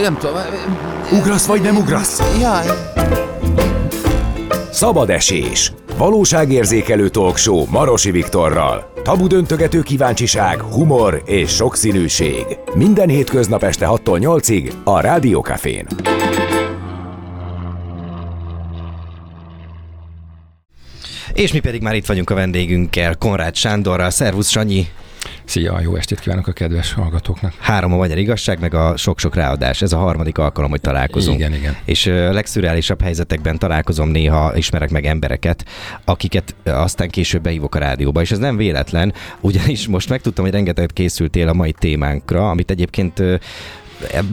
nem tudom... Ugrasz vagy nem ugrasz? Jaj... Szabadesés. Valóságérzékelő talkshow Marosi Viktorral. Tabu döntögető kíváncsiság, humor és sokszínűség. Minden hétköznap este 6-tól 8-ig a Rádió Cafén. És mi pedig már itt vagyunk a vendégünkkel, Konrád Sándorral. Szervusz, Sanyi! Szia, jó estét kívánok a kedves hallgatóknak. 3 a Magyar Igazság, meg a sok-sok ráadás. Ez a harmadik alkalom, hogy találkozunk. Igen, igen. És legszürreálisabb helyzetekben találkozom, néha ismerek meg embereket, akiket aztán később behívok a rádióba. És ez nem véletlen, ugyanis most megtudtam, hogy rengeteget készültél a mai témánkra, amit egyébként...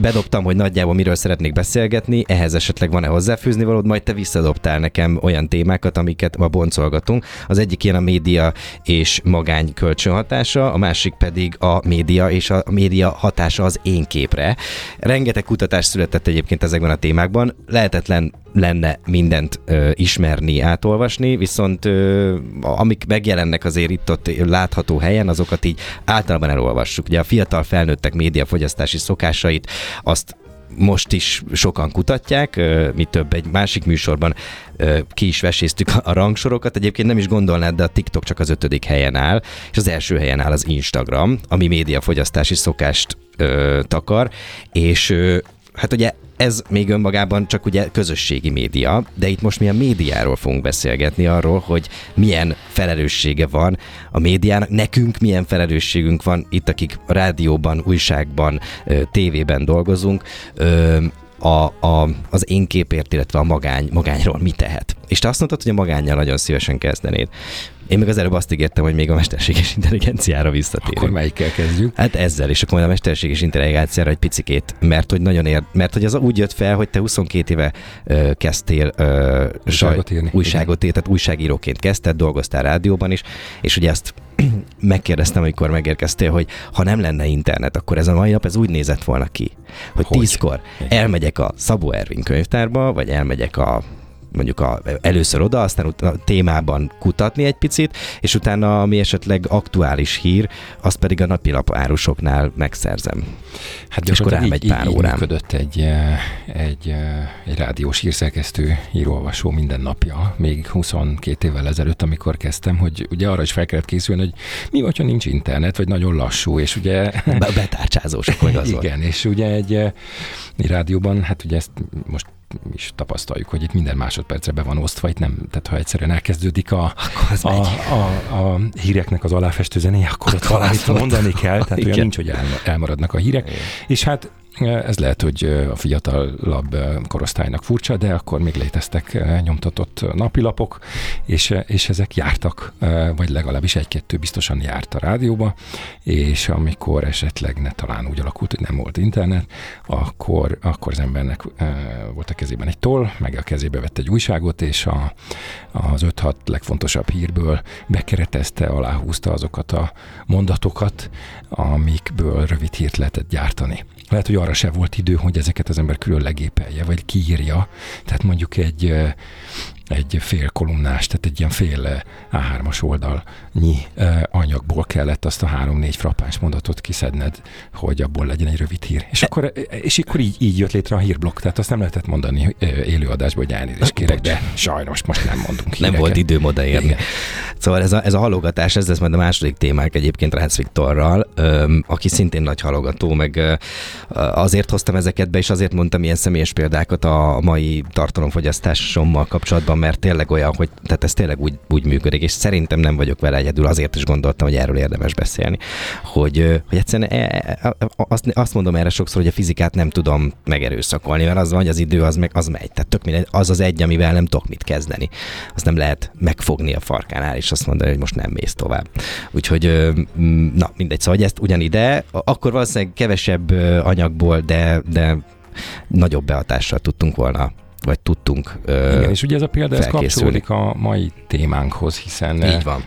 bedobtam, hogy nagyjából miről szeretnék beszélgetni, ehhez esetleg van-e hozzáfűzni valód, majd te visszadobtál nekem olyan témákat, amiket ma boncolgatunk. Az egyik ilyen a média és magány kölcsönhatása, a másik pedig a média és a média hatása az én képre. Rengeteg kutatás született egyébként ezekben a témákban, lehetetlen lenne mindent ismerni, átolvasni, viszont amik megjelennek azért itt-ott látható helyen, azokat így általában elolvassuk. Ugye a fiatal felnőttek médiafogyasztási szokásait, azt most is sokan kutatják, mi több egy másik műsorban ki is veséztük a rangsorokat, egyébként nem is gondolnád, de a TikTok csak az 5. helyen áll, és az első helyen áll az Instagram, ami médiafogyasztási szokást takar, és hát ugye ez még önmagában csak ugye közösségi média, de itt most mi a médiáról fogunk beszélgetni, arról, hogy milyen felelőssége van a médiának, nekünk milyen felelősségünk van itt, akik rádióban, újságban, tévében dolgozunk, az én képért, illetve a magányról mi tehet. És te azt mondtad, hogy a magánnyal nagyon szívesen kezdenéd. Én meg az előbb azt ígértem, hogy még a mesterséges intelligenciára visszatérünk. Akkor melyikkel kezdjük? Hát ezzel, és akkor a mesterséges intelligenciára egy picikét, mert hogy nagyon mert hogy az úgy jött fel, hogy te 22 éve kezdtél újságot írni, tehát újságíróként kezdted, dolgoztál rádióban is, és ugye azt megkérdeztem, amikor megérkeztél, hogy ha nem lenne internet, akkor ez a mai nap ez úgy nézett volna ki, hogy 10-kor elmegyek a Szabó Ervin könyvtárba, vagy elmegyek először oda, aztán a témában kutatni egy picit, és utána ami esetleg aktuális hír, azt pedig a napilap árusoknál megszerzem. Hát és akkor elmegy pár órám. Működött egy rádiós hírszerkesztő, hírolvasó minden napja, még 22 évvel ezelőtt, amikor kezdtem, hogy ugye arra is fel kellett készülni, hogy mi vagy, ha nincs internet, vagy nagyon lassú, és ugye... Betárcsázósak, hogy az igen, volt. És ugye egy rádióban, hát ugye ezt most is tapasztaljuk, hogy itt minden másodpercre be van osztva, itt nem, tehát ha egyszerűen elkezdődik a híreknek az aláfestő zenéje, akkor ott valamit mondani kell, tehát igen. Olyan nincs, hogy elmaradnak a hírek, igen. És hát ez lehet, hogy a fiatalabb korosztálynak furcsa, de akkor még léteztek nyomtatott napilapok, és ezek jártak, vagy legalábbis 1-2 biztosan járt a rádióba, és amikor esetleg talán úgy alakult, hogy nem volt internet, akkor az embernek volt a kezében egy toll, meg a kezébe vett egy újságot, és az 5-6 legfontosabb hírből bekeretezte, aláhúzta azokat a mondatokat, amikből rövid hírt lehetett gyártani. Lehet, hogy arra se volt idő, hogy ezeket az ember külön legépelje, vagy kiírja. Tehát mondjuk egy fél kolumnás, tehát egy ilyen fél A3-as oldalnyi anyagból kellett azt a 3-4 frappáns mondatot kiszedned, hogy abból legyen egy rövid hír. És akkor így jött létre a hírblokk, tehát azt nem lehetett mondani élőadásban, hogy elnézést kérek, de sajnos most nem mondunk híreket. Nem volt időm odaérni. Igen. Szóval ez a halogatás, ez lesz majd a második témánk egyébként Rácz Viktorral, aki szintén nagy halogató, meg azért hoztam ezeket be, és azért mondtam ilyen személyes példákat a mai tartalomfogyasztásommal kapcsolatban, mert tényleg olyan, hogy tehát ez tényleg úgy működik, és szerintem nem vagyok vele egyedül, azért is gondoltam, hogy erről érdemes beszélni, hogy egyszerűen azt mondom erre sokszor, hogy a fizikát nem tudom megerőszakolni, mert az van, hogy az idő az megy, tehát tök mindegy, az az egy, amivel nem tudok mit kezdeni. Azt nem lehet megfogni a farkánál, és azt mondani, hogy most nem mész tovább. Úgyhogy na, mindegy, szóval ezt ugyanide, akkor valószínűleg kevesebb anyagból, de nagyobb behatással tudtunk volna, vagy tudtunk. Igen, és ugye ez a példa, ez kapcsolódik a mai témánkhoz, hiszen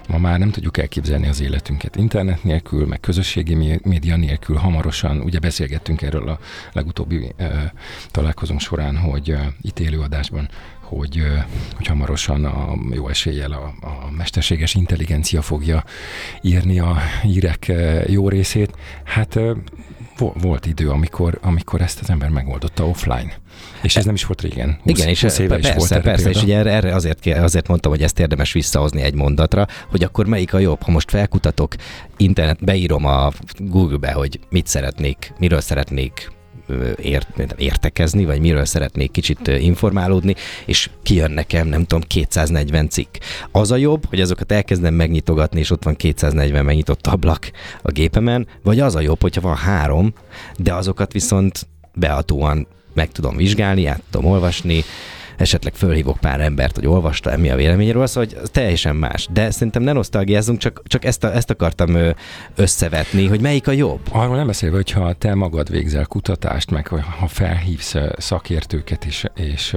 ma már nem tudjuk elképzelni az életünket internet nélkül, meg közösségi média nélkül. Hamarosan, ugye beszélgettünk erről a legutóbbi találkozónk során, hogy itt élőadásban, hogy hamarosan jó eséllyel a mesterséges intelligencia fogja írni a hírek jó részét. Hát volt idő, amikor ezt az ember megoldotta offline. És ez nem is volt régen. 20, igen, és 20 éve persze, is volt persze, és ugye erre azért mondtam, hogy ezt érdemes visszahozni egy mondatra, hogy akkor melyik a jobb, ha most felkutatok, beírom a Google-be, hogy mit szeretnék, miről szeretnék értekezni, vagy miről szeretnék kicsit informálódni, és kijön nekem, nem tudom, 240 cikk. Az a jobb, hogy azokat elkezdem megnyitogatni, és ott van 240 megnyitott ablak a gépemen, vagy az a jobb, hogyha van 3, de azokat viszont behatóan meg tudom vizsgálni, át tudom olvasni, esetleg fölhívok pár embert, hogy olvasta, mi a véleményről, szóval hogy teljesen más. De szerintem ne nosztalgiázzunk, csak ezt akartam összevetni, hogy melyik a jobb. Arról nem beszélve, hogyha te magad végzel kutatást, meg ha felhívsz szakértőket és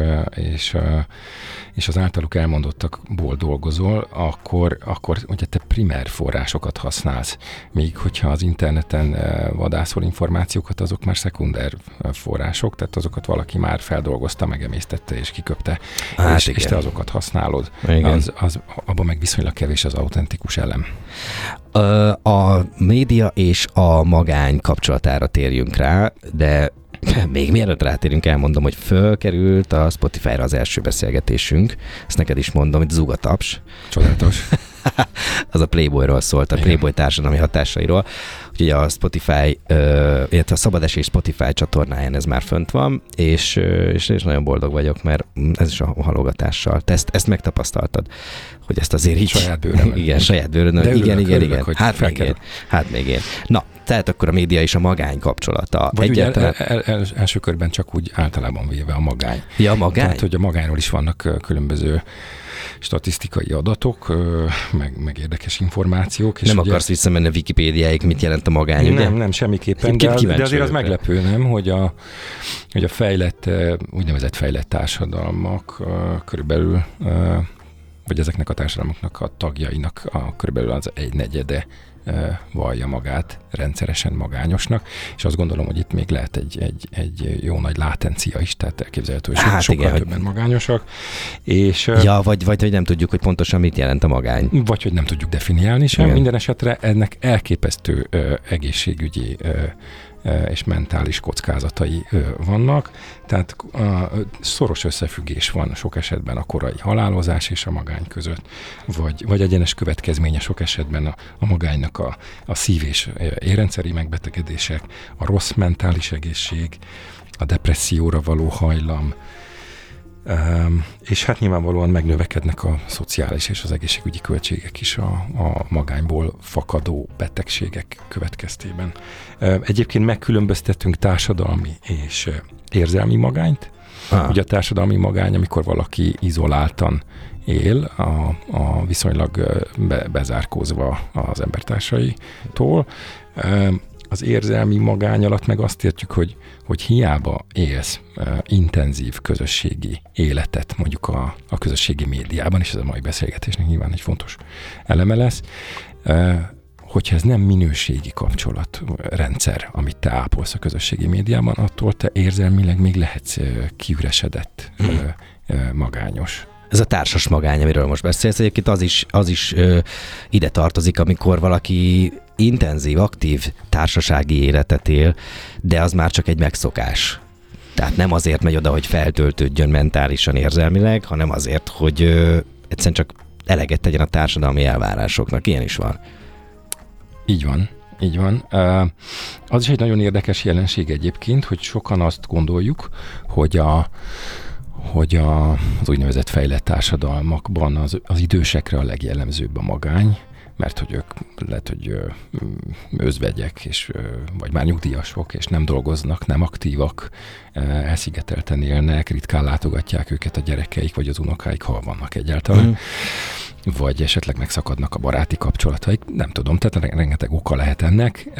az általuk elmondottakból dolgozol, akkor ugye te primer forrásokat használsz. Még hogyha az interneten vadászol információkat, azok már szekunder források, tehát azokat valaki már feldolgozta, megemésztette és kiköpte, és te azokat használod. Abban meg viszonylag kevés az autentikus elem. A média és a magány kapcsolatára térjünk rá, de még mielőtt rátérünk, elmondom, hogy fölkerült a Spotify-ra az első beszélgetésünk. Ezt neked is mondom, hogy zugataps. Csodálatos. Az a Playboyról szólt, a Playboy társadalmi hatásairól. Úgyhogy a Spotify, illetve a Szabadesés Spotify csatornáján ez már fönt van, és nagyon boldog vagyok, mert ez is a halogatással. Te ezt megtapasztaltad, hogy ezt azért így... Saját bőröm. Igen, saját bőröm. Igen. Hát még én. Na, tehát akkor a média és a magány kapcsolata. Vagy ugye első körben csak úgy általában véve a magány. Ja, a magány. Tehát, hogy a magányról is vannak különböző statisztikai adatok, meg érdekes információk. És nem ugye... akarsz visszamenni a Wikipédiáig, mit jelent a magány, nem, ugye? Nem, semmiképpen, de azért az meglepő, nem, hogy a fejlett, úgynevezett fejlett társadalmak körülbelül, vagy ezeknek a társadalmaknak a tagjainak körülbelül az 1/4 vallja magát rendszeresen magányosnak, és azt gondolom, hogy itt még lehet egy jó nagy látencia is, tehát elképzelhető, hogy sokkal többen magányosak. És, vagy hogy nem tudjuk, hogy pontosan mit jelent a magány. Vagy hogy nem tudjuk definiálni sem. Igen. Minden esetre ennek elképesztő egészségügyi és mentális kockázatai vannak, tehát szoros összefüggés van sok esetben a korai halálozás és a magány között, vagy egyenes következménye sok esetben a magánynak a szív- és érrendszeri megbetegedések, a rossz mentális egészség, a depresszióra való hajlam, és hát nyilvánvalóan megnövekednek a szociális és az egészségügyi költségek is a magányból fakadó betegségek következtében. Egyébként megkülönböztetünk társadalmi és érzelmi magányt. Ugye a társadalmi magány, amikor valaki izoláltan él, a viszonylag bezárkózva az embertársaitól. Az érzelmi magány alatt meg azt értjük, hogy hiába élsz intenzív közösségi életet mondjuk a közösségi médiában, és ez a mai beszélgetésnek nyilván egy fontos eleme lesz, hogyha ez nem minőségi kapcsolatrendszer, amit te ápolsz a közösségi médiában, attól te érzelmileg még lehetsz kiüresedett, magányos. Ez a társas magány, amiről most beszélsz, egyébként az is ide tartozik, amikor valaki intenzív, aktív társasági életet él, de az már csak egy megszokás. Tehát nem azért megy oda, hogy feltöltődjön mentálisan, érzelmileg, hanem azért, hogy egyszerűen csak eleget tegyen a társadalmi elvárásoknak. Ilyen is van. Így van. Az is egy nagyon érdekes jelenség egyébként, hogy sokan azt gondoljuk, hogy az úgynevezett fejlett társadalmakban az idősekre a legjellemzőbb a magány, mert hogy ők lehet, hogy özvegyek, vagy már nyugdíjasok, és nem dolgoznak, nem aktívak, elszigetelten élnek, ritkán látogatják őket a gyerekeik, vagy az unokáik, ha vannak egyáltalán, vagy esetleg megszakadnak a baráti kapcsolataik, nem tudom, tehát rengeteg oka lehet ennek.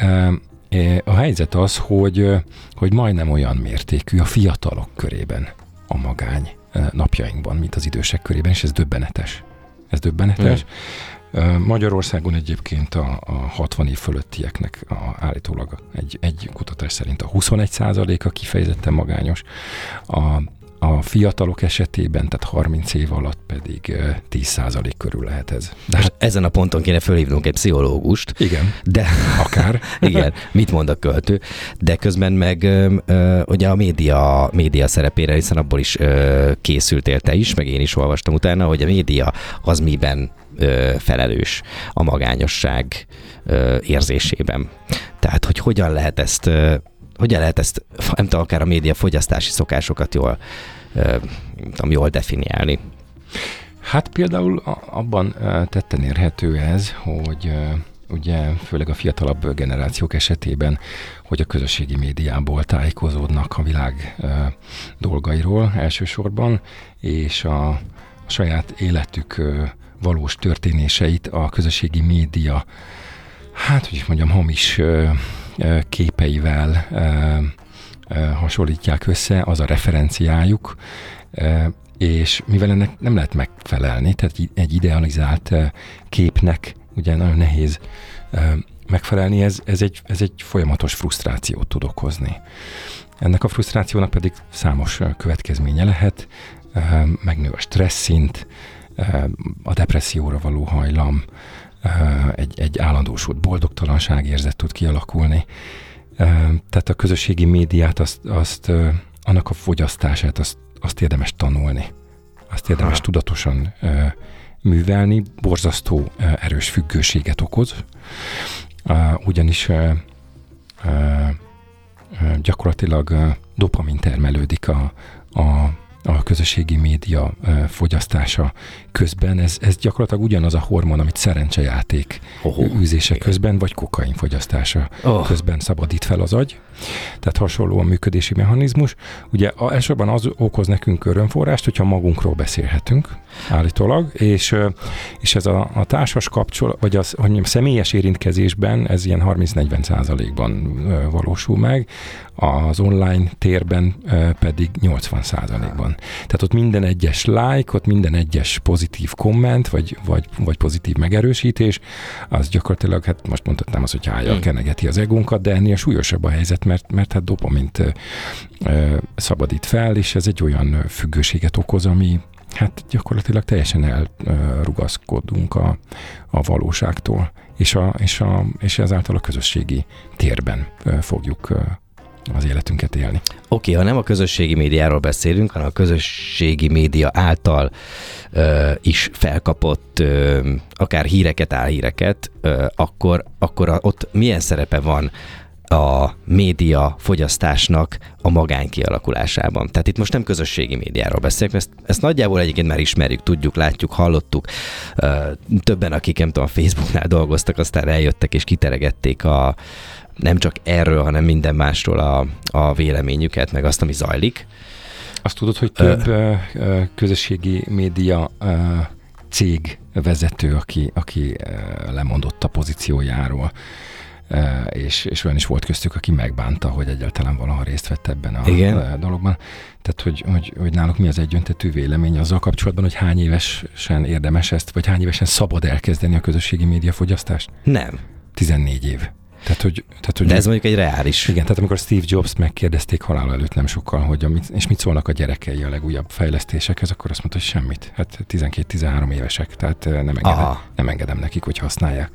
A helyzet az, hogy majdnem olyan mértékű a fiatalok körében a magány napjainkban, mint az idősek körében, és ez döbbenetes. Magyarországon egyébként a 60 év fölöttieknek állítólag egy kutatás szerint a 21% kifejezetten magányos, a a fiatalok esetében, tehát 30 év alatt pedig 10% körül lehet ez. De hát ezen a ponton kéne fölhívnunk egy pszichológust. Igen, de akár. Igen, mit mond a költő. De közben meg ugye a média szerepére, hiszen abból is készültél te is, meg én is olvastam utána, hogy a média az miben felelős a magányosság érzésében. Tehát, hogy hogyan lehet ezt, nem tudom, akár a média fogyasztási szokásokat jól definiálni? Hát például abban tetten érhető ez, hogy ugye főleg a fiatalabb generációk esetében, hogy a közösségi médiából tájékozódnak a világ dolgairól elsősorban, és a saját életük valós történéseit a közösségi média, hát hogy is mondjam, hamis képeivel hasonlítják össze, az a referenciájuk, és mivel ennek nem lehet megfelelni, tehát egy idealizált képnek ugye nagyon nehéz megfelelni, ez egy folyamatos frusztrációt tud okozni. Ennek a frusztrációnak pedig számos következménye lehet, megnő a stressz szint, a depresszióra való hajlam, egy állandósult boldogtalanságérzet tud kialakulni. Tehát a közösségi médiát, annak a fogyasztását, azt érdemes tanulni. Azt érdemes tudatosan művelni. Borzasztó erős függőséget okoz. Ugyanis gyakorlatilag dopamin termelődik a közösségi média fogyasztása közben, ez gyakorlatilag ugyanaz a hormon, amit szerencsejáték űzése közben, vagy kokain fogyasztása közben szabadít fel az agy. Tehát hasonló a működési mechanizmus. Ugye elsősorban az okoz nekünk örömforrást, hogyha magunkról beszélhetünk állítólag, és ez a társas kapcsolat, vagy az, hogy személyes érintkezésben ez ilyen 30-40%-ban valósul meg, az online térben pedig 80%-ban. Tehát ott minden egyes like, ott minden egyes pozitív komment, vagy pozitív megerősítés, az gyakorlatilag, hát most mondhatnám azt, hogy hájjal kenegeti az egónkat, de ennél súlyosabb a helyzet, mert hát dopamint szabadít fel, és ez egy olyan függőséget okoz, ami hát gyakorlatilag teljesen elrugaszkodunk a valóságtól, és ezáltal a közösségi térben fogjuk az életünket élni. Oké, ha nem a közösségi médiáról beszélünk, hanem a közösségi média által is felkapott akár híreket, álhíreket, akkor ott milyen szerepe van a média fogyasztásnak a magány kialakulásában? Tehát itt most nem közösségi médiáról beszélek, mert ezt nagyjából egyébként már ismerjük, tudjuk, látjuk, hallottuk. Többen, akik nem tudom, a Facebooknál dolgoztak, aztán eljöttek és kiteregették nem csak erről, hanem minden másról a véleményüket, meg azt, ami zajlik. Azt tudod, hogy több közösségi média cég vezető, aki lemondott a pozíciójáról, és olyan is volt köztük, aki megbánta, hogy egyáltalán valaha részt vett ebben a dologban. Tehát, hogy náluk mi az egyöntetű vélemény azzal kapcsolatban, hogy hány évesen érdemes ezt, vagy hány évesen szabad elkezdeni a közösségi média fogyasztást? Nem. 14 év. Tehát, hogy de ez mondjuk egy reális. Igen, tehát amikor Steve Jobs megkérdezték halála előtt nem sokkal, hogy mit szólnak a gyerekei a legújabb fejlesztésekhez, akkor azt mondta, hogy semmit. Hát 12-13 évesek, tehát nem engedem nekik, hogy használják.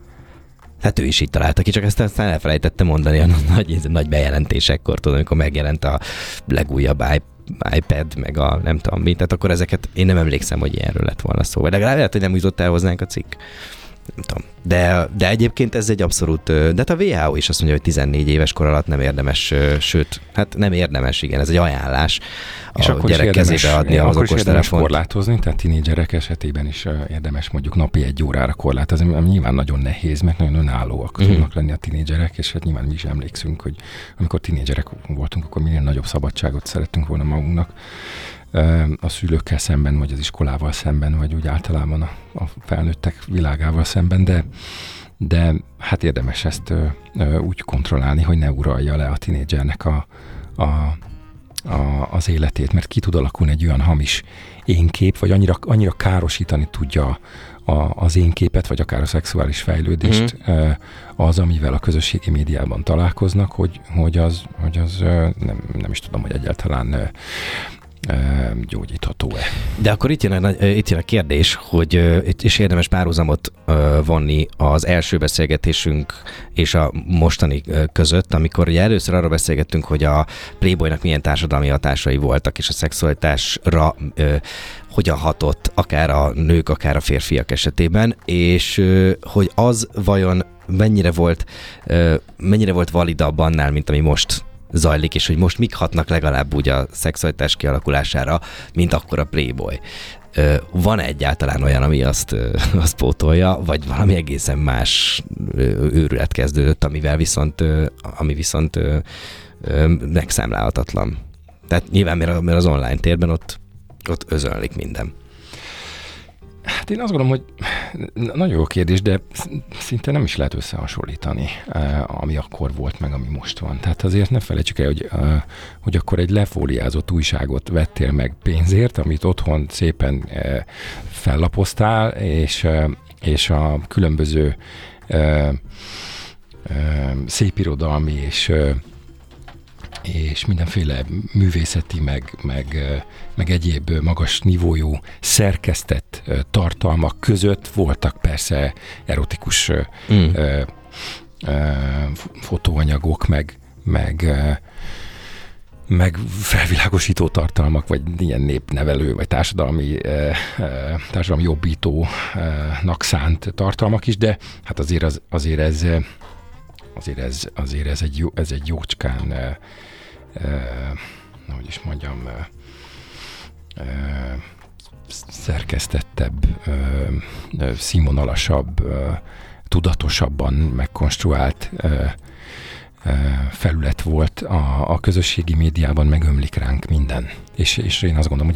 Hát ő is így találta ki, csak ezt aztán elfelejtette mondani a nagy bejelentésekkor, tudom, amikor megjelent a legújabb iPad, meg a nem tudom mi, tehát akkor ezeket én nem emlékszem, hogy ilyenről lett volna szó. Vagy legalább lehet, hogy nem jutott el hozzánk a cikk. Nem tudom. De egyébként ez egy abszolút, de hát a WHO is azt mondja, hogy 14 éves kor alatt nem érdemes, sőt, hát nem érdemes, igen, ez egy ajánlás. És a gyerek kezébe adni az okostelefont. Akkor is érdemes korlátozni, tehát tínédzserek esetében is érdemes mondjuk napi 1 órára korlátozni, ami nyilván nagyon nehéz, mert nagyon önállóak tudnak lenni a tínédzserek, és hát nyilván mi is emlékszünk, hogy amikor tínédzserek voltunk, akkor minél nagyobb szabadságot szerettünk volna magunknak, a szülőkkel szemben, vagy az iskolával szemben, vagy úgy általában a felnőttek világával szemben, de hát érdemes ezt úgy kontrollálni, hogy ne uralja le a tinédzsernek az életét, mert ki tud alakulni egy olyan hamis énkép, vagy annyira károsítani tudja az énképet, vagy akár a szexuális fejlődést, az, amivel a közösségi médiában találkoznak, hogy az nem is tudom, hogy egyáltalán gyógyítható-e. De akkor itt jön a kérdés, hogy és érdemes párhuzamot vonni az első beszélgetésünk és a mostani között, amikor ugye először arra beszélgettünk, hogy a Playboynak milyen társadalmi hatásai voltak, és a szexualitásra hogyan hatott akár a nők, akár a férfiak esetében, és hogy az vajon mennyire volt validabb annál, mint ami most zajlik, és hogy most mik hatnak legalább úgy a szexualitás kialakulására, mint akkor a Playboy. Van egyáltalán olyan, ami azt pótolja, vagy valami egészen más őrület kezdődött, ami viszont megszámlálhatatlan. Tehát nyilván, mert az online térben ott özönlik minden. Hát én azt gondolom, hogy nagyon jó kérdés, de szinte nem is lehet összehasonlítani, ami akkor volt, meg ami most van. Tehát azért ne felejtsük el, hogy akkor egy lefóliázott újságot vettél meg pénzért, amit otthon szépen fellapoztál, és a különböző szépirodalmi és mindenféle művészeti, meg egyéb magas nívójú szerkesztett tartalmak között voltak persze erotikus fotóanyagok, meg felvilágosító tartalmak, vagy ilyen népnevelő, vagy társadalmi jobbítónak szánt tartalmak is, de hát azért ez egy jócskán, hogy is mondjam, szerkesztettebb, színvonalasabb, tudatosabban megkonstruált felület volt a közösségi médiában, megömlik ránk minden. És én azt gondolom,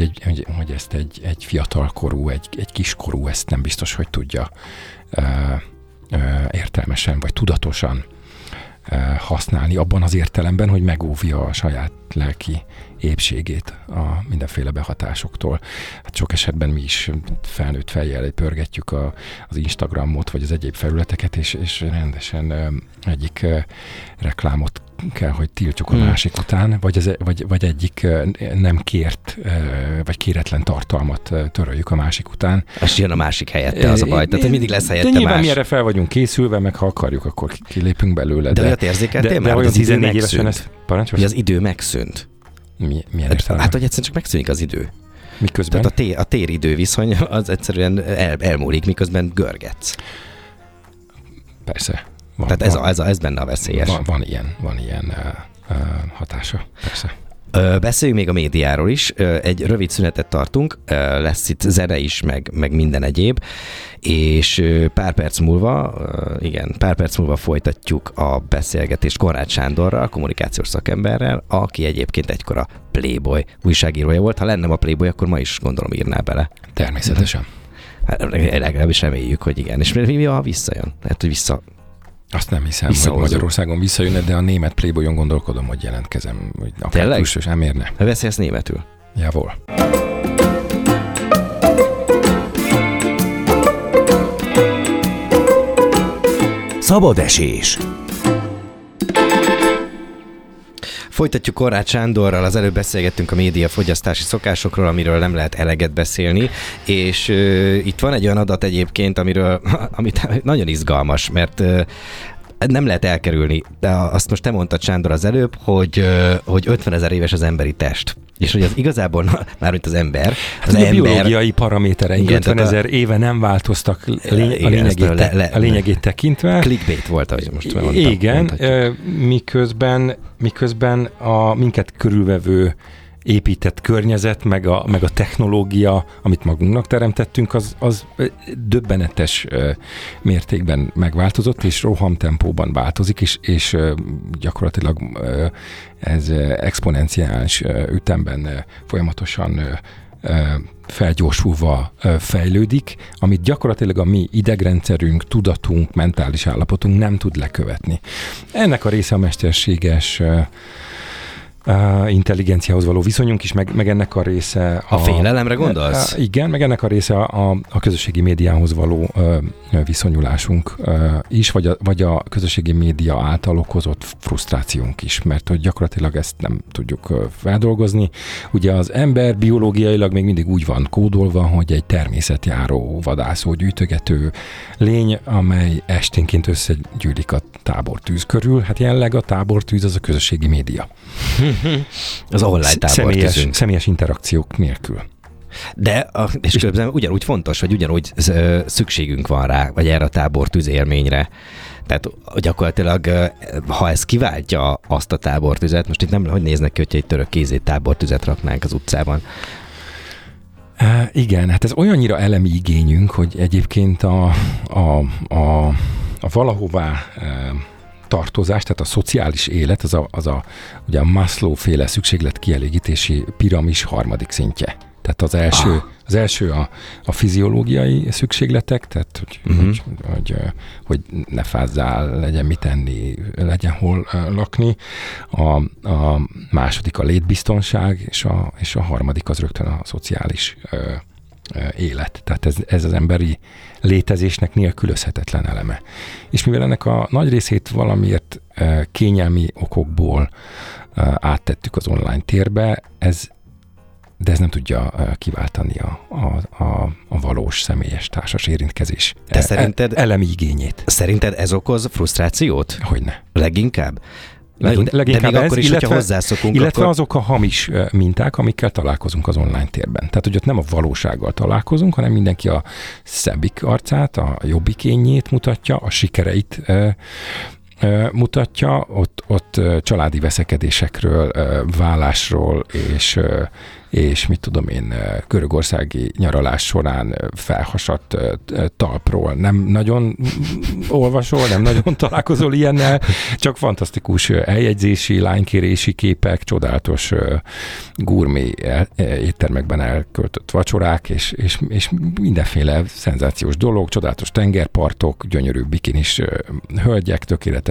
hogy ezt egy fiatalkorú, egy kiskorú ezt nem biztos, hogy tudja értelmesen vagy tudatosan használni abban az értelemben, hogy megóvja a saját lelki épségét a mindenféle behatásoktól. Hát sok esetben mi is felnőtt fejjel pörgetjük az Instagramot, vagy az egyéb felületeket, és rendesen egyik reklámot kell, hogy tiltjuk a másik után, vagy egyik nem kért, vagy kéretlen tartalmat töröljük a másik után. És jön a másik helyette, az a baj. Tehát mindig lesz helyette más. De nyilván mi erre fel vagyunk készülve, meg ha akarjuk, akkor kilépünk belőle. De olyat érzékeltél már, hogy az idő megszűnt? Hogy az idő megszűnt. Milyen értelme? Hát, hogy egyszerűen csak megszűnik az idő. Miközben? Tehát a téridő viszony az egyszerűen elmúlik, miközben görgetsz. Persze. Tehát ez benne a veszélyes. Van ilyen hatása, persze. Beszéljünk még a médiáról is. Egy rövid szünetet tartunk, lesz itt zene is, meg minden egyéb, és pár perc múlva folytatjuk a beszélgetést Konrád Sándorral, kommunikációs szakemberrel, aki egyébként egykor a Playboy újságírója volt. Ha lennem a Playboy, akkor ma is gondolom írná bele. Természetesen. Hát, legalábbis reméljük, hogy igen. És mi ha visszajön? Lehet, hogy vissza... Azt nem hiszem, hogy Magyarországon visszajönne, de a német Playboyon gondolkodom, hogy jelentkezem. Hogy akár külsős, nem érne. Beszélsz németül? Javol. Szabadesés. Folytatjuk Konrád Sándorral, az előbb beszélgettünk a médiafogyasztási szokásokról, amiről nem lehet eleget beszélni, és itt van egy olyan adat egyébként, amit nagyon izgalmas, mert nem lehet elkerülni, de azt most te mondtad, Sándor, az előbb, hogy 50 000 éves az emberi test. És hogy az igazából, mármint az ember... A biológiai paramétereink 50 000 éve nem változtak a lényegét tekintve. Clickbait volt, ahogy most mondtam. Igen, miközben a minket körülvevő épített környezet, meg a technológia, amit magunknak teremtettünk, az döbbenetes mértékben megváltozott, és rohamtempóban változik, és gyakorlatilag ez exponenciális ütemben folyamatosan felgyorsulva fejlődik, amit gyakorlatilag a mi idegrendszerünk, tudatunk, mentális állapotunk nem tud lekövetni. Ennek a része a mesterséges intelligenciához való viszonyunk is, meg ennek a része... A félelemre gondolsz? Igen, meg ennek a része a közösségi médiához való viszonyulásunk is, vagy a közösségi média által okozott frusztrációnk is, mert hogy gyakorlatilag ezt nem tudjuk feldolgozni. Ugye az ember biológiailag még mindig úgy van kódolva, hogy egy természetjáró, vadászó, gyűjtögető lény, amely esténként összegyűlik a tábortűz körül. Hát jelenleg a tábortűz az a közösségi média. Az online tábortűzünk. Személyes interakciók nélkül. És különben ugyanúgy fontos, hogy ugyanúgy szükségünk van rá, vagy erre a tábortűz élményre. Tehát gyakorlatilag, ha ez kiváltja azt a tábortüzet, most itt nem, hogy néznek ki, hogyha egy török kézét tábortüzet raknánk az utcában. Igen, hát ez olyannyira elemi igényünk, hogy egyébként a valahová tartozás, tehát a szociális élet, az a ugye a Maslow-féle szükségletkielégítési piramis harmadik szintje. Tehát az első a fiziológiai szükségletek, tehát hogy ne fázzál, legyen mit enni, legyen hol lakni. A második a létbiztonság, és a harmadik az rögtön a szociális élet. Tehát ez az emberi létezésnek nélkülözhetetlen eleme. És mivel ennek a nagy részét valamiért kényelmi okokból áttettük az online térbe, de ez nem tudja kiváltani a valós személyes társas érintkezés elemi igényét. Szerinted ez okoz frusztrációt? Hogyne. Leginkább? Leginkább de még akkor is, hogyha hozzászokunk. Illetve akkor... azok a hamis minták, amikkel találkozunk az online térben. Tehát, hogy ott nem a valósággal találkozunk, hanem mindenki a szebbik arcát, a jobbik énjét mutatja, a sikereit mutatja, ott családi veszekedésekről, vállásról, és mit tudom én, görögországi nyaralás során felhasadt talpról. Nem nagyon olvasol, nem nagyon találkozol ilyennel, csak fantasztikus eljegyzési, lánykérési képek, csodálatos gurmé éttermekben elköltött vacsorák, és mindenféle szenzációs dolog, csodálatos tengerpartok, gyönyörű bikinis hölgyek, tökéletes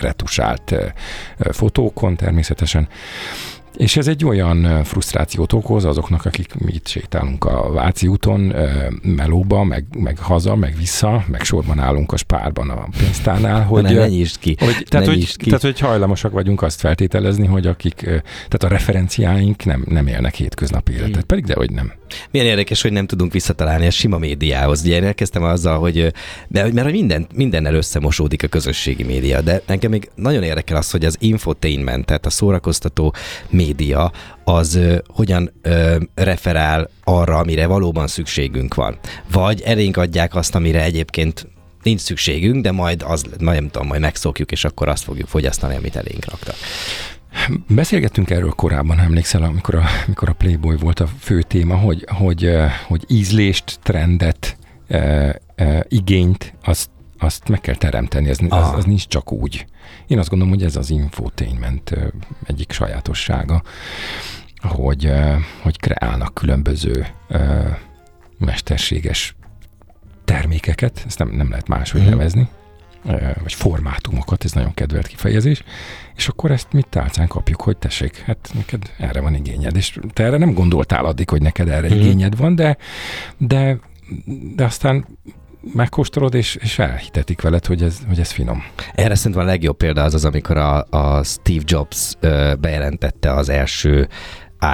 retusált fotókon természetesen. És ez egy olyan frusztrációt okoz azoknak, akik mi itt sétálunk a Váci úton, melóba, meg haza, meg vissza, meg sorban állunk a Spárban a pénztárnál, hogy... Ne nyisd ki. Tehát, hogy hajlamosak vagyunk azt feltételezni, hogy akik... Tehát a referenciáink nem élnek hétköznapi életet, pedig dehogy nem. Milyen érdekes, hogy nem tudunk visszatalálni a sima médiához. Ugye én elkezdtem azzal, hogy... Mert mindennel összemosódik a közösségi média, de nekem még nagyon érdekel az, hogy az infotainment, tehát a szórakoztató média az hogyan referál arra, amire valóban szükségünk van. Vagy elénk adják azt, amire egyébként nincs szükségünk, de majd megszokjuk, és akkor azt fogjuk fogyasztani, amit elénk raktak. Beszélgettünk erről korábban, emlékszel, amikor a Playboy volt a fő téma, hogy ízlést, trendet, igényt, azt meg kell teremteni, az nincs csak úgy. Én azt gondolom, hogy ez az infotainment egyik sajátossága, hogy kreálnak különböző mesterséges termékeket, ezt nem lehet máshogy nevezni, vagy formátumokat, ez nagyon kedvelt kifejezés, és akkor ezt mi tálcán kapjuk, hogy tessék, hát neked erre van igényed, és te erre nem gondoltál addig, hogy neked erre igényed van, de aztán megkóstolod, és elhitetik veled, hogy ez finom. Erre szerintem a legjobb példa az, amikor a Steve Jobs bejelentette az első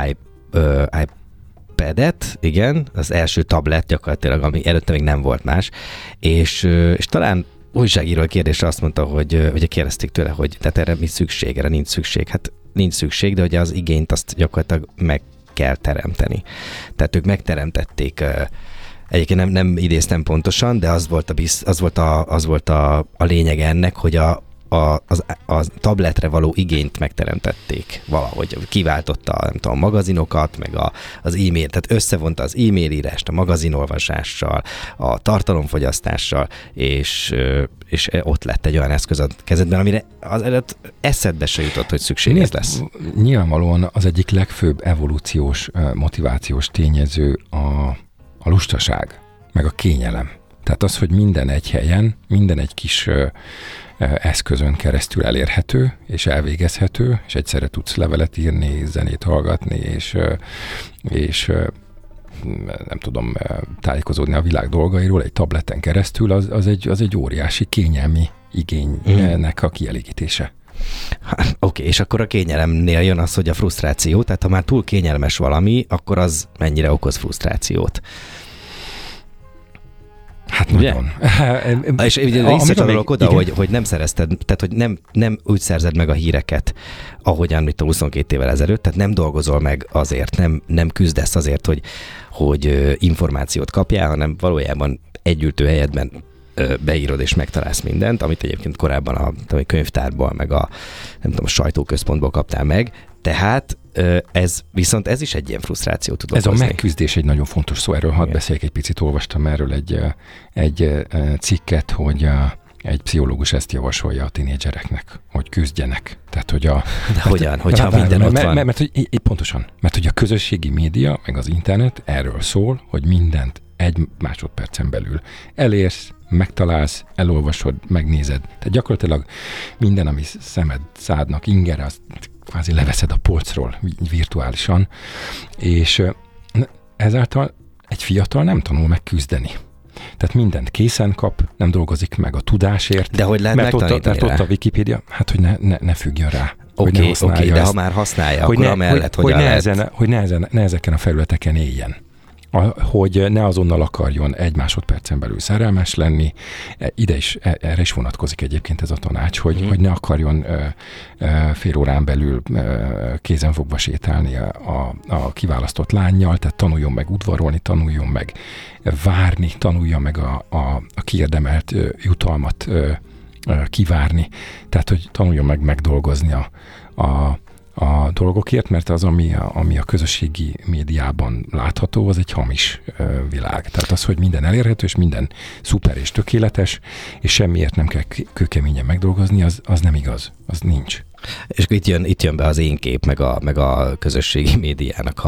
iPad-et, igen, az első tablet gyakorlatilag, ami előtte még nem volt más, és talán újságíró kérdésre azt mondta, hogy ugye kérdezték tőle, hogy tehát erre mi szükség, erre nincs szükség. Hát nincs szükség, de ugye az igényt azt gyakorlatilag meg kell teremteni. Tehát ők megteremtették. Egyébként nem idéztem pontosan, de az volt a lényeg ennek, hogy a tabletre való igényt megteremtették valahogy. Kiváltotta a magazinokat, meg az e-mail, tehát összevonta az e-mail írást a magazinolvasással, a tartalomfogyasztással, és ott lett egy olyan eszköz a kezedben, amire az előtt eszedbe se jutott, hogy szükséges lesz. Nyilvánvalóan az egyik legfőbb evolúciós, motivációs tényező a lustaság, meg a kényelem. Tehát az, hogy minden egy helyen, minden egy kis eszközön keresztül elérhető és elvégezhető, és egyszerre tudsz levelet írni, zenét hallgatni, és nem tudom, tájékozódni a világ dolgairól egy tableten keresztül, az egy óriási kényelmi igénynek a kielégítése. Oké, és akkor a kényelemnél jön az, hogy a frusztráció, tehát ha már túl kényelmes valami, akkor az mennyire okoz frusztrációt? Hát nagyon. És visszacsatolok oda, hogy nem szerezted, tehát hogy nem úgy szerzed meg a híreket, ahogyan, mint a 22 évvel ezelőtt, tehát nem dolgozol meg azért, nem küzdesz azért, hogy információt kapjál, hanem valójában együltő helyedben beírod és megtalálsz mindent, amit egyébként korábban a könyvtárból, meg a nem tudom, sajtóközpontból kaptál meg, tehát ez is egy ilyen frusztrációt tud okozni. Ez a megküzdés egy nagyon fontos szó, erről hadd beszéljek egy picit, olvastam erről egy cikket, hogy egy pszichológus ezt javasolja a tínédzsereknek, hogy küzdjenek. Tehát, hogy mert hogy a közösségi média, meg az internet erről szól, hogy mindent egy másodpercen belül elérsz, megtalálsz, elolvasod, megnézed. Tehát gyakorlatilag minden, ami szemed, szádnak inger, azt kvázi leveszed a polcról virtuálisan, és ezáltal egy fiatal nem tanul meg küzdeni. Tehát mindent készen kap, nem dolgozik meg a tudásért. De hogy lehet megtanítani rá? Mert ott a Wikipedia, hát hogy ne függjön rá. Oké, de ha már használja, akkor amellett hogyan lehet? Hogy ne ezeken a felületeken éljen. Hogy ne azonnal akarjon egy másodpercen belül szerelmes lenni. Erre is vonatkozik egyébként ez a tanács, hogy ne akarjon fél órán belül kézenfogva sétálni a kiválasztott lánnyal, tehát tanuljon meg udvarolni, tanuljon meg várni, tanulja meg a kiérdemelt jutalmat kivárni. Tehát, hogy tanuljon meg megdolgozni a dolgokért, mert az, ami a közösségi médiában látható, az egy hamis világ. Tehát az, hogy minden elérhető, és minden szuper és tökéletes, és semmiért nem kell kőkeményen megdolgozni, az nem igaz, az nincs. És itt jön be az én kép, meg a közösségi médiának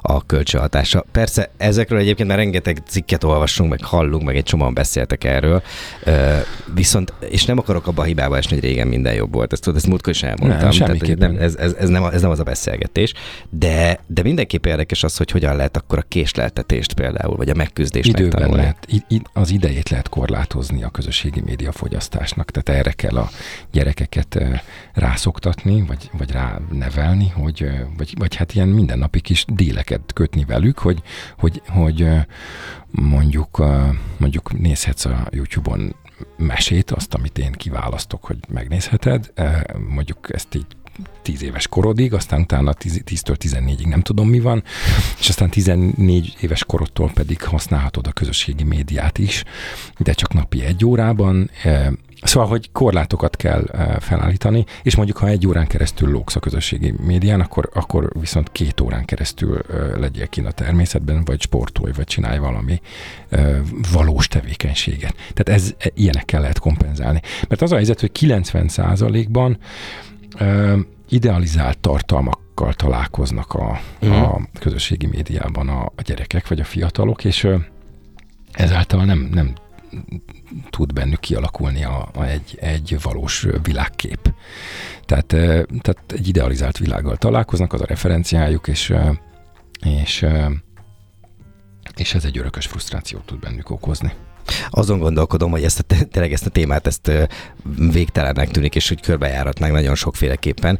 a kölcsönhatása. Persze ezekről egyébként már rengeteg cikket olvassunk, meg hallunk, meg egy csomóan beszéltek erről, viszont, és nem akarok abba a hibába esni, hogy régen minden jobb volt, ezt múltkor is elmondtam. Ez nem az a beszélgetés, de mindenképp érdekes az, hogy hogyan lehet akkor a késleltetést például, vagy a megküzdést megtanulni. Az idejét lehet korlátozni a közösségi média fogyasztásnak, tehát erre kell a gyerekeket rászoktatni, vagy rá nevelni, vagy hát ilyen mindennapi kis díleket kötni velük, hogy mondjuk nézhetsz a YouTube-on mesét, azt, amit én kiválasztok, hogy megnézheted, mondjuk ezt így 10 éves korodig, aztán utána 10-től 14-ig nem tudom mi van, és aztán 14 éves korodtól pedig használhatod a közösségi médiát is, de csak napi 1 órában. Szóval, hogy korlátokat kell felállítani, és mondjuk, ha 1 órán keresztül lógsz a közösségi médián, akkor viszont 2 órán keresztül legyél kint a természetben, vagy sportolj, vagy csinálj valami valós tevékenységet. Tehát ilyenekkel lehet kompenzálni. Mert az a helyzet, hogy 90%-ban idealizált tartalmakkal találkoznak a közösségi médiában a gyerekek vagy a fiatalok, és ezáltal nem tud bennük kialakulni egy valós világkép. Tehát egy idealizált világgal találkoznak, az a referenciájuk, és ez egy örökös frusztrációt tud bennük okozni. Azon gondolkodom, hogy ezt a témát végtelennek tűnik, és hogy körbejáratnánk nagyon sokféleképpen,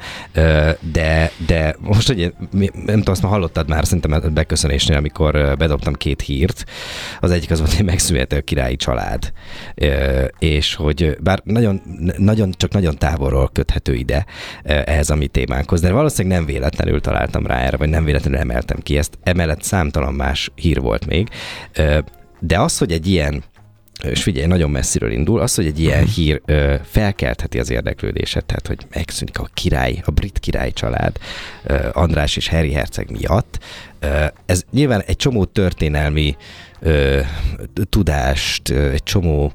de most, hogy nem tudom, azt már hallottad már szerintem a beköszönésnél, amikor bedobtam 2 hírt. Az egyik az volt, hogy megszűnt a királyi család, és hogy bár nagyon távolról köthető ide ehhez a mi témánkhoz, de valószínűleg nem véletlenül találtam rá erre, vagy nem véletlenül emeltem ki ezt, emellett számtalan más hír volt még, de az, hogy egy ilyen, és figyelj, nagyon messziről indul, az, hogy egy ilyen hír felkeltheti az érdeklődéset, tehát, hogy megszűnik a brit király család András és Harry herceg miatt. Ez nyilván egy csomó történelmi tudást, egy csomó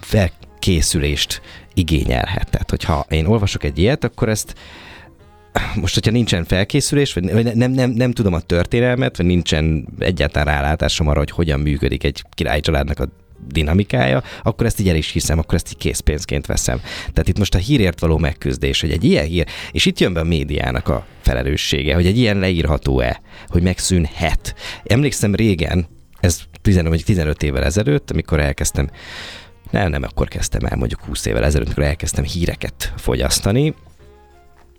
felkészülést igényelhet. Tehát, hogyha én olvasok egy ilyet, akkor ezt most, hogyha nincsen felkészülés, vagy nem tudom a történelmet, vagy nincsen egyáltalán rálátásom arra, hogy hogyan működik egy királyi családnak a dinamikája, akkor ezt így el is hiszem, akkor ezt így készpénzként veszem. Tehát itt most a hírért való megküzdés, hogy egy ilyen hír, és itt jön be a médiának a felelőssége, hogy egy ilyen leírható-e, hogy megszűnhet. Emlékszem régen, ez 15 évvel ezelőtt, amikor elkezdtem, nem akkor kezdtem el, mondjuk 20 évvel ezelőtt, amikor elkezdtem híreket fogyasztani,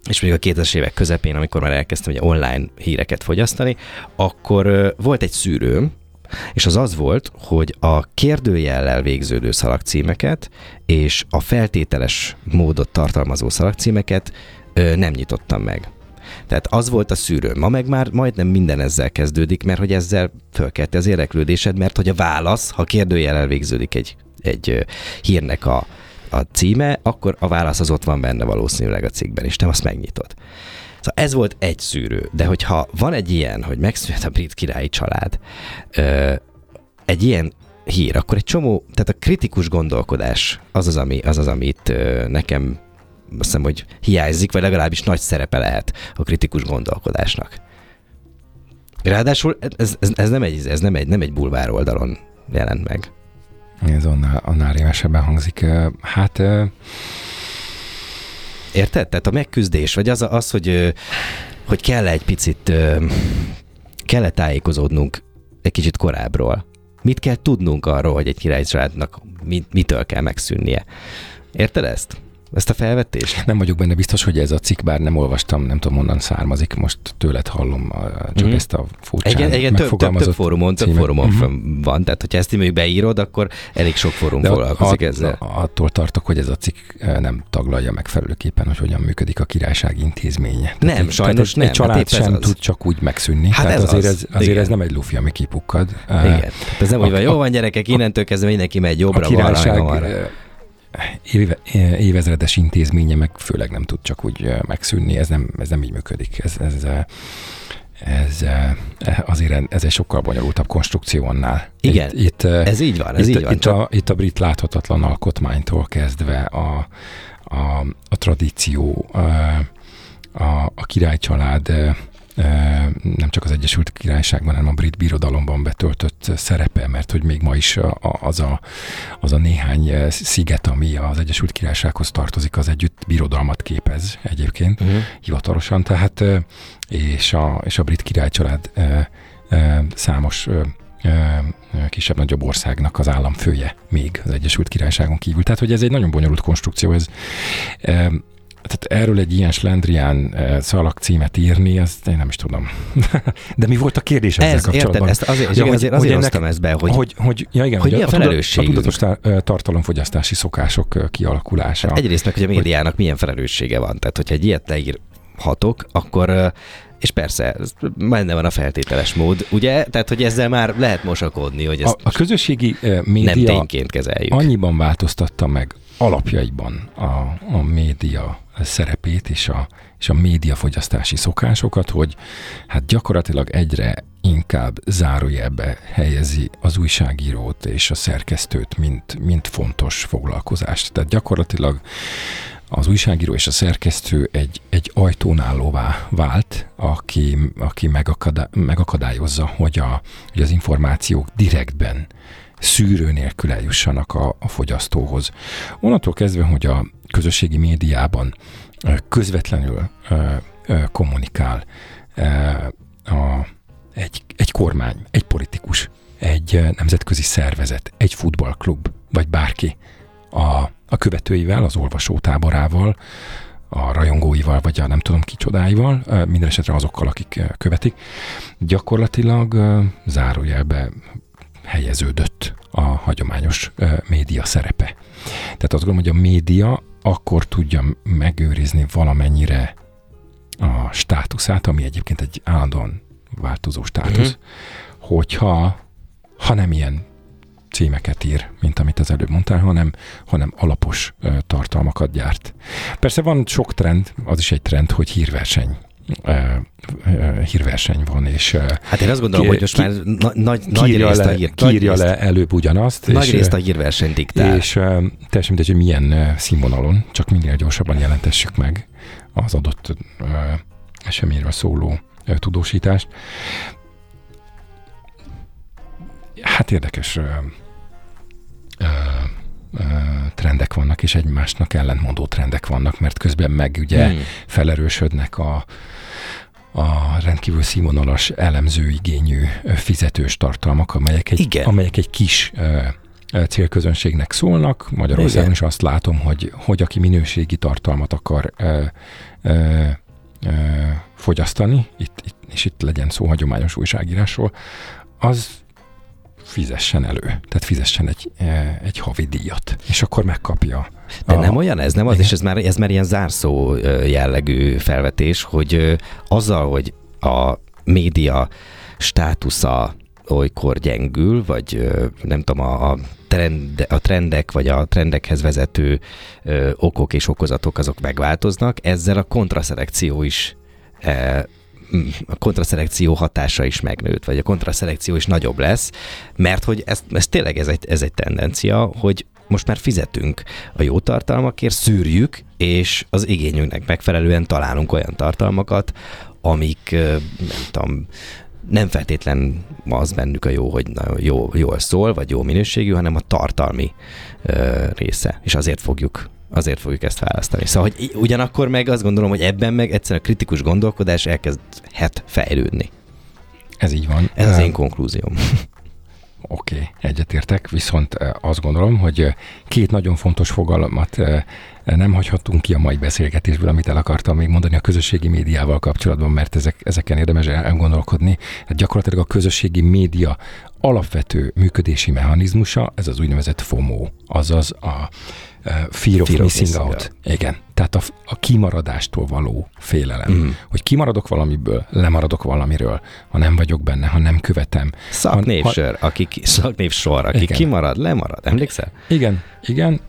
és még a 2000-es évek közepén, amikor már elkezdtem ugye online híreket fogyasztani, akkor volt egy szűrőm, és az volt, hogy a kérdőjellel végződő szalagcímeket és a feltételes módot tartalmazó szalagcímeket nem nyitottam meg. Tehát az volt a szűrő. Ma meg már majdnem minden ezzel kezdődik, mert hogy ezzel fölkelti az érdeklődésed, mert hogy a válasz, ha kérdőjellel végződik egy hírnek a címe, akkor a válasz az ott van benne valószínűleg a cikkben, és nem azt megnyitod. Szóval ez volt egy szűrő, de hogyha van egy ilyen, hogy megszűnt a brit királyi család, egy ilyen hír, akkor egy csomó, tehát a kritikus gondolkodás az, amit nekem azt hiszem, hogy hiányzik, vagy legalábbis nagy szerepe lehet a kritikus gondolkodásnak. Ráadásul ez nem egy bulvár oldalon jelent meg. Ez annál rémesebben hangzik. Hát... Érted? Tehát a megküzdés, vagy az hogy kell egy picit, kell tájékozódnunk egy kicsit korábbról. Mit kell tudnunk arról, hogy egy királyi családnak mitől kell megszűnnie? Érted ezt a felvetést? Nem vagyok benne biztos, hogy ez a cikk, bár nem olvastam, nem tudom, onnan származik, most tőled hallom csak ezt a furcsán megfogalmazott több fórumon van, tehát hogyha ezt így beírod, akkor elég sok fórum foglalkozik ezzel. Attól tartok, hogy ez a cikk nem taglalja megfelelőképpen, hogy hogyan működik a királyság intézménye. Tehát nem, sajnos nem. Egy család sem tud csak úgy megszűnni, hát tehát azért ez nem egy lufi, ami kipukkad. Igen, ez nem úgy van, jó van gyerekek, innentől kezdve mindenki megy jobbra, balra. Évezredes intézménye meg főleg nem tud csak úgy megszűnni, ez nem így működik. Ez azért ez egy sokkal bonyolultabb konstrukció annál. Igen, ez így van. Itt a brit láthatatlan alkotmánytól kezdve a tradíció, a királycsalád nem csak az Egyesült Királyságban, hanem a brit birodalomban betöltött szerepe, mert hogy még ma is az a néhány sziget, ami az Egyesült Királysághoz tartozik, az együtt birodalmat képez egyébként, hivatalosan, tehát és a brit királycsalád számos kisebb-nagyobb országnak az államfője még az Egyesült Királyságon kívül. Tehát, hogy ez egy nagyon bonyolult konstrukció, ez tehát erről egy ilyen slendrián szalagcímet írni, azt én nem is tudom. De mi volt a kérdés ezzel kapcsolatban? Érted, azért hoztam ezt be, hogy mi a felelősségünk? A tudatos tartalomfogyasztási szokások kialakulása. Hát egyrészt meg, hogy a médiának milyen felelőssége van. Tehát, hogyha egy ilyet leírhatok, akkor... És persze, benne van a feltételes mód, ugye? Tehát, hogy ezzel már lehet mosakodni, hogy ezt a közösségi média nem tényként kezeljük. Annyiban változtatta meg alapjaiban a média szerepét és a médiafogyasztási szokásokat, hogy hát gyakorlatilag egyre inkább zárójelbe helyezi az újságírót és a szerkesztőt, mint fontos foglalkozást. Tehát gyakorlatilag az újságíró és a szerkesztő egy ajtón állóvá vált, aki megakadályozza, hogy az információk direktben szűrő nélkül eljussanak a fogyasztóhoz. Onnantól kezdve, hogy a közösségi médiában közvetlenül kommunikál egy kormány, egy politikus, egy nemzetközi szervezet, egy futballklub, vagy bárki a követőivel, az olvasótáborával, a rajongóival, vagy a nem tudom kicsodáival, minden esetre azokkal, akik követik, gyakorlatilag zárójelbe helyeződött a hagyományos média szerepe. Tehát azt gondolom, hogy a média akkor tudja megőrizni valamennyire a státuszát, ami egyébként egy állandóan változó státusz, hogyha nem ilyen címeket ír, mint amit az előbb mondtál, hanem alapos tartalmakat gyárt. Persze van sok trend, az is egy trend, hogy hírverseny van, és... Hát én azt gondolom, hogy most már nagy részt előbb ugyanazt. Nagy részt a hírverseny diktál. És teljesen mindegy, hogy milyen színvonalon, csak minél gyorsabban jelentessük meg az adott eseményről szóló tudósítást. Hát érdekes trendek vannak, és egymásnak ellentmondó trendek vannak, mert közben meg ugye felerősödnek a rendkívül színvonalas, elemzőigényű, fizetős tartalmak, amelyek egy kis célközönségnek szólnak. Magyarországon is azt látom, hogy aki minőségi tartalmat akar fogyasztani, itt legyen szó hagyományos újságírásról, az fizessen elő, tehát fizessen egy havi díjat, és akkor megkapja. De nem olyan ez, nem az, igen. És ez már ilyen zárszó jellegű felvetés, hogy azzal, hogy a média státusza olykor gyengül, vagy nem tudom, a trendek, vagy a trendekhez vezető okok és okozatok azok megváltoznak, ezzel a kontraszelekció hatása is megnőtt, vagy a kontraszelekció is nagyobb lesz, mert hogy ez tényleg egy tendencia, hogy most már fizetünk a jó tartalmakért, szűrjük, és az igényünknek megfelelően találunk olyan tartalmakat, amik nem feltétlen az bennük a jó, hogy jól szól, vagy jó minőségű, hanem a tartalmi része, és azért fogjuk ezt választani. Szóval, hogy ugyanakkor meg azt gondolom, hogy ebben meg egyszerűen a kritikus gondolkodás elkezdhet fejlődni. Ez így van. Ez az én konklúzióm. Oké, egyetértek, viszont azt gondolom, hogy két nagyon fontos fogalmat nem hagyhatunk ki a mai beszélgetésből, amit el akartam még mondani a közösségi médiával kapcsolatban, mert ezeken érdemes elgondolkodni. Hát gyakorlatilag a közösségi média alapvető működési mechanizmusa, ez az úgynevezett FOMO, azaz a Fear of Missing Out. Igen. Tehát a kimaradástól való félelem. Mm. Hogy kimaradok valamiből, lemaradok valamiről, ha nem vagyok benne, ha nem követem. Szaknévsor, aki igen. Kimarad, lemarad. Emlékszel? Igen.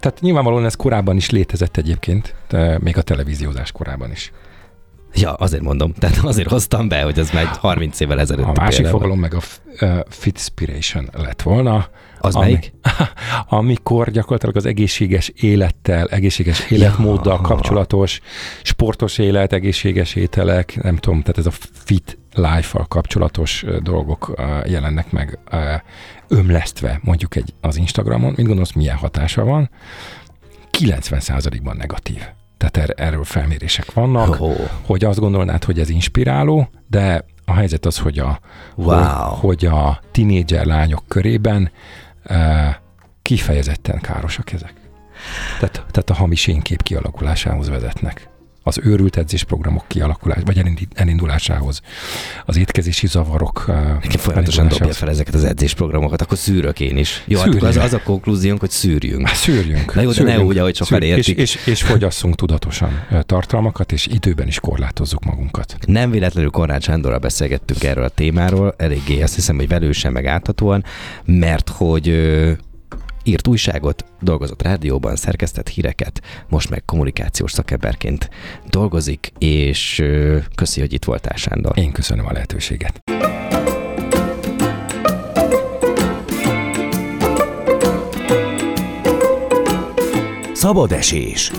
Tehát nyilvánvalóan ez korábban is létezett egyébként, még a televíziózás korában is. Ja, azért mondom, tehát azért hoztam be, hogy ez már 30 évvel ezelőtt. A másik fogalom meg a Fitspiration lett volna. Az melyik? Amikor gyakorlatilag az egészséges élettel, egészséges életmóddal kapcsolatos, sportos élet, egészséges ételek, nem tudom, tehát ez a fit life-val kapcsolatos dolgok jelennek meg ömlesztve mondjuk az Instagramon. Mit gondolsz, milyen hatása van? 90%-ban negatív. Tehát erről felmérések vannak, hogy azt gondolnád, hogy ez inspiráló, de a helyzet az, hogy hogy a tínédzser lányok körében kifejezetten károsak ezek. Tehát a hamis énkép kialakulásához vezetnek. Az őrült edzésprogramok kialakulásához, vagy elindulásához, az étkezési zavarok. Nekem folyamatosan dobja fel ezeket az edzésprogramokat, akkor szűrök én is. Jó, hát az a konklúziónk, hogy szűrjünk. Szűrjünk. Na jó, de ne úgy, ahogy sokan értik. És fogyasszunk tudatosan tartalmakat, és időben is korlátozzuk magunkat. Nem véletlenül Konrád Sándorral beszélgettünk erről a témáról, eléggé azt hiszem, hogy velősen meg áthatóan, mert hogy írt újságot, dolgozott rádióban, szerkesztett híreket, most meg kommunikációs szakemberként dolgozik, és köszi, hogy itt voltál, Sándor. Én köszönöm a lehetőséget. Szabadesés.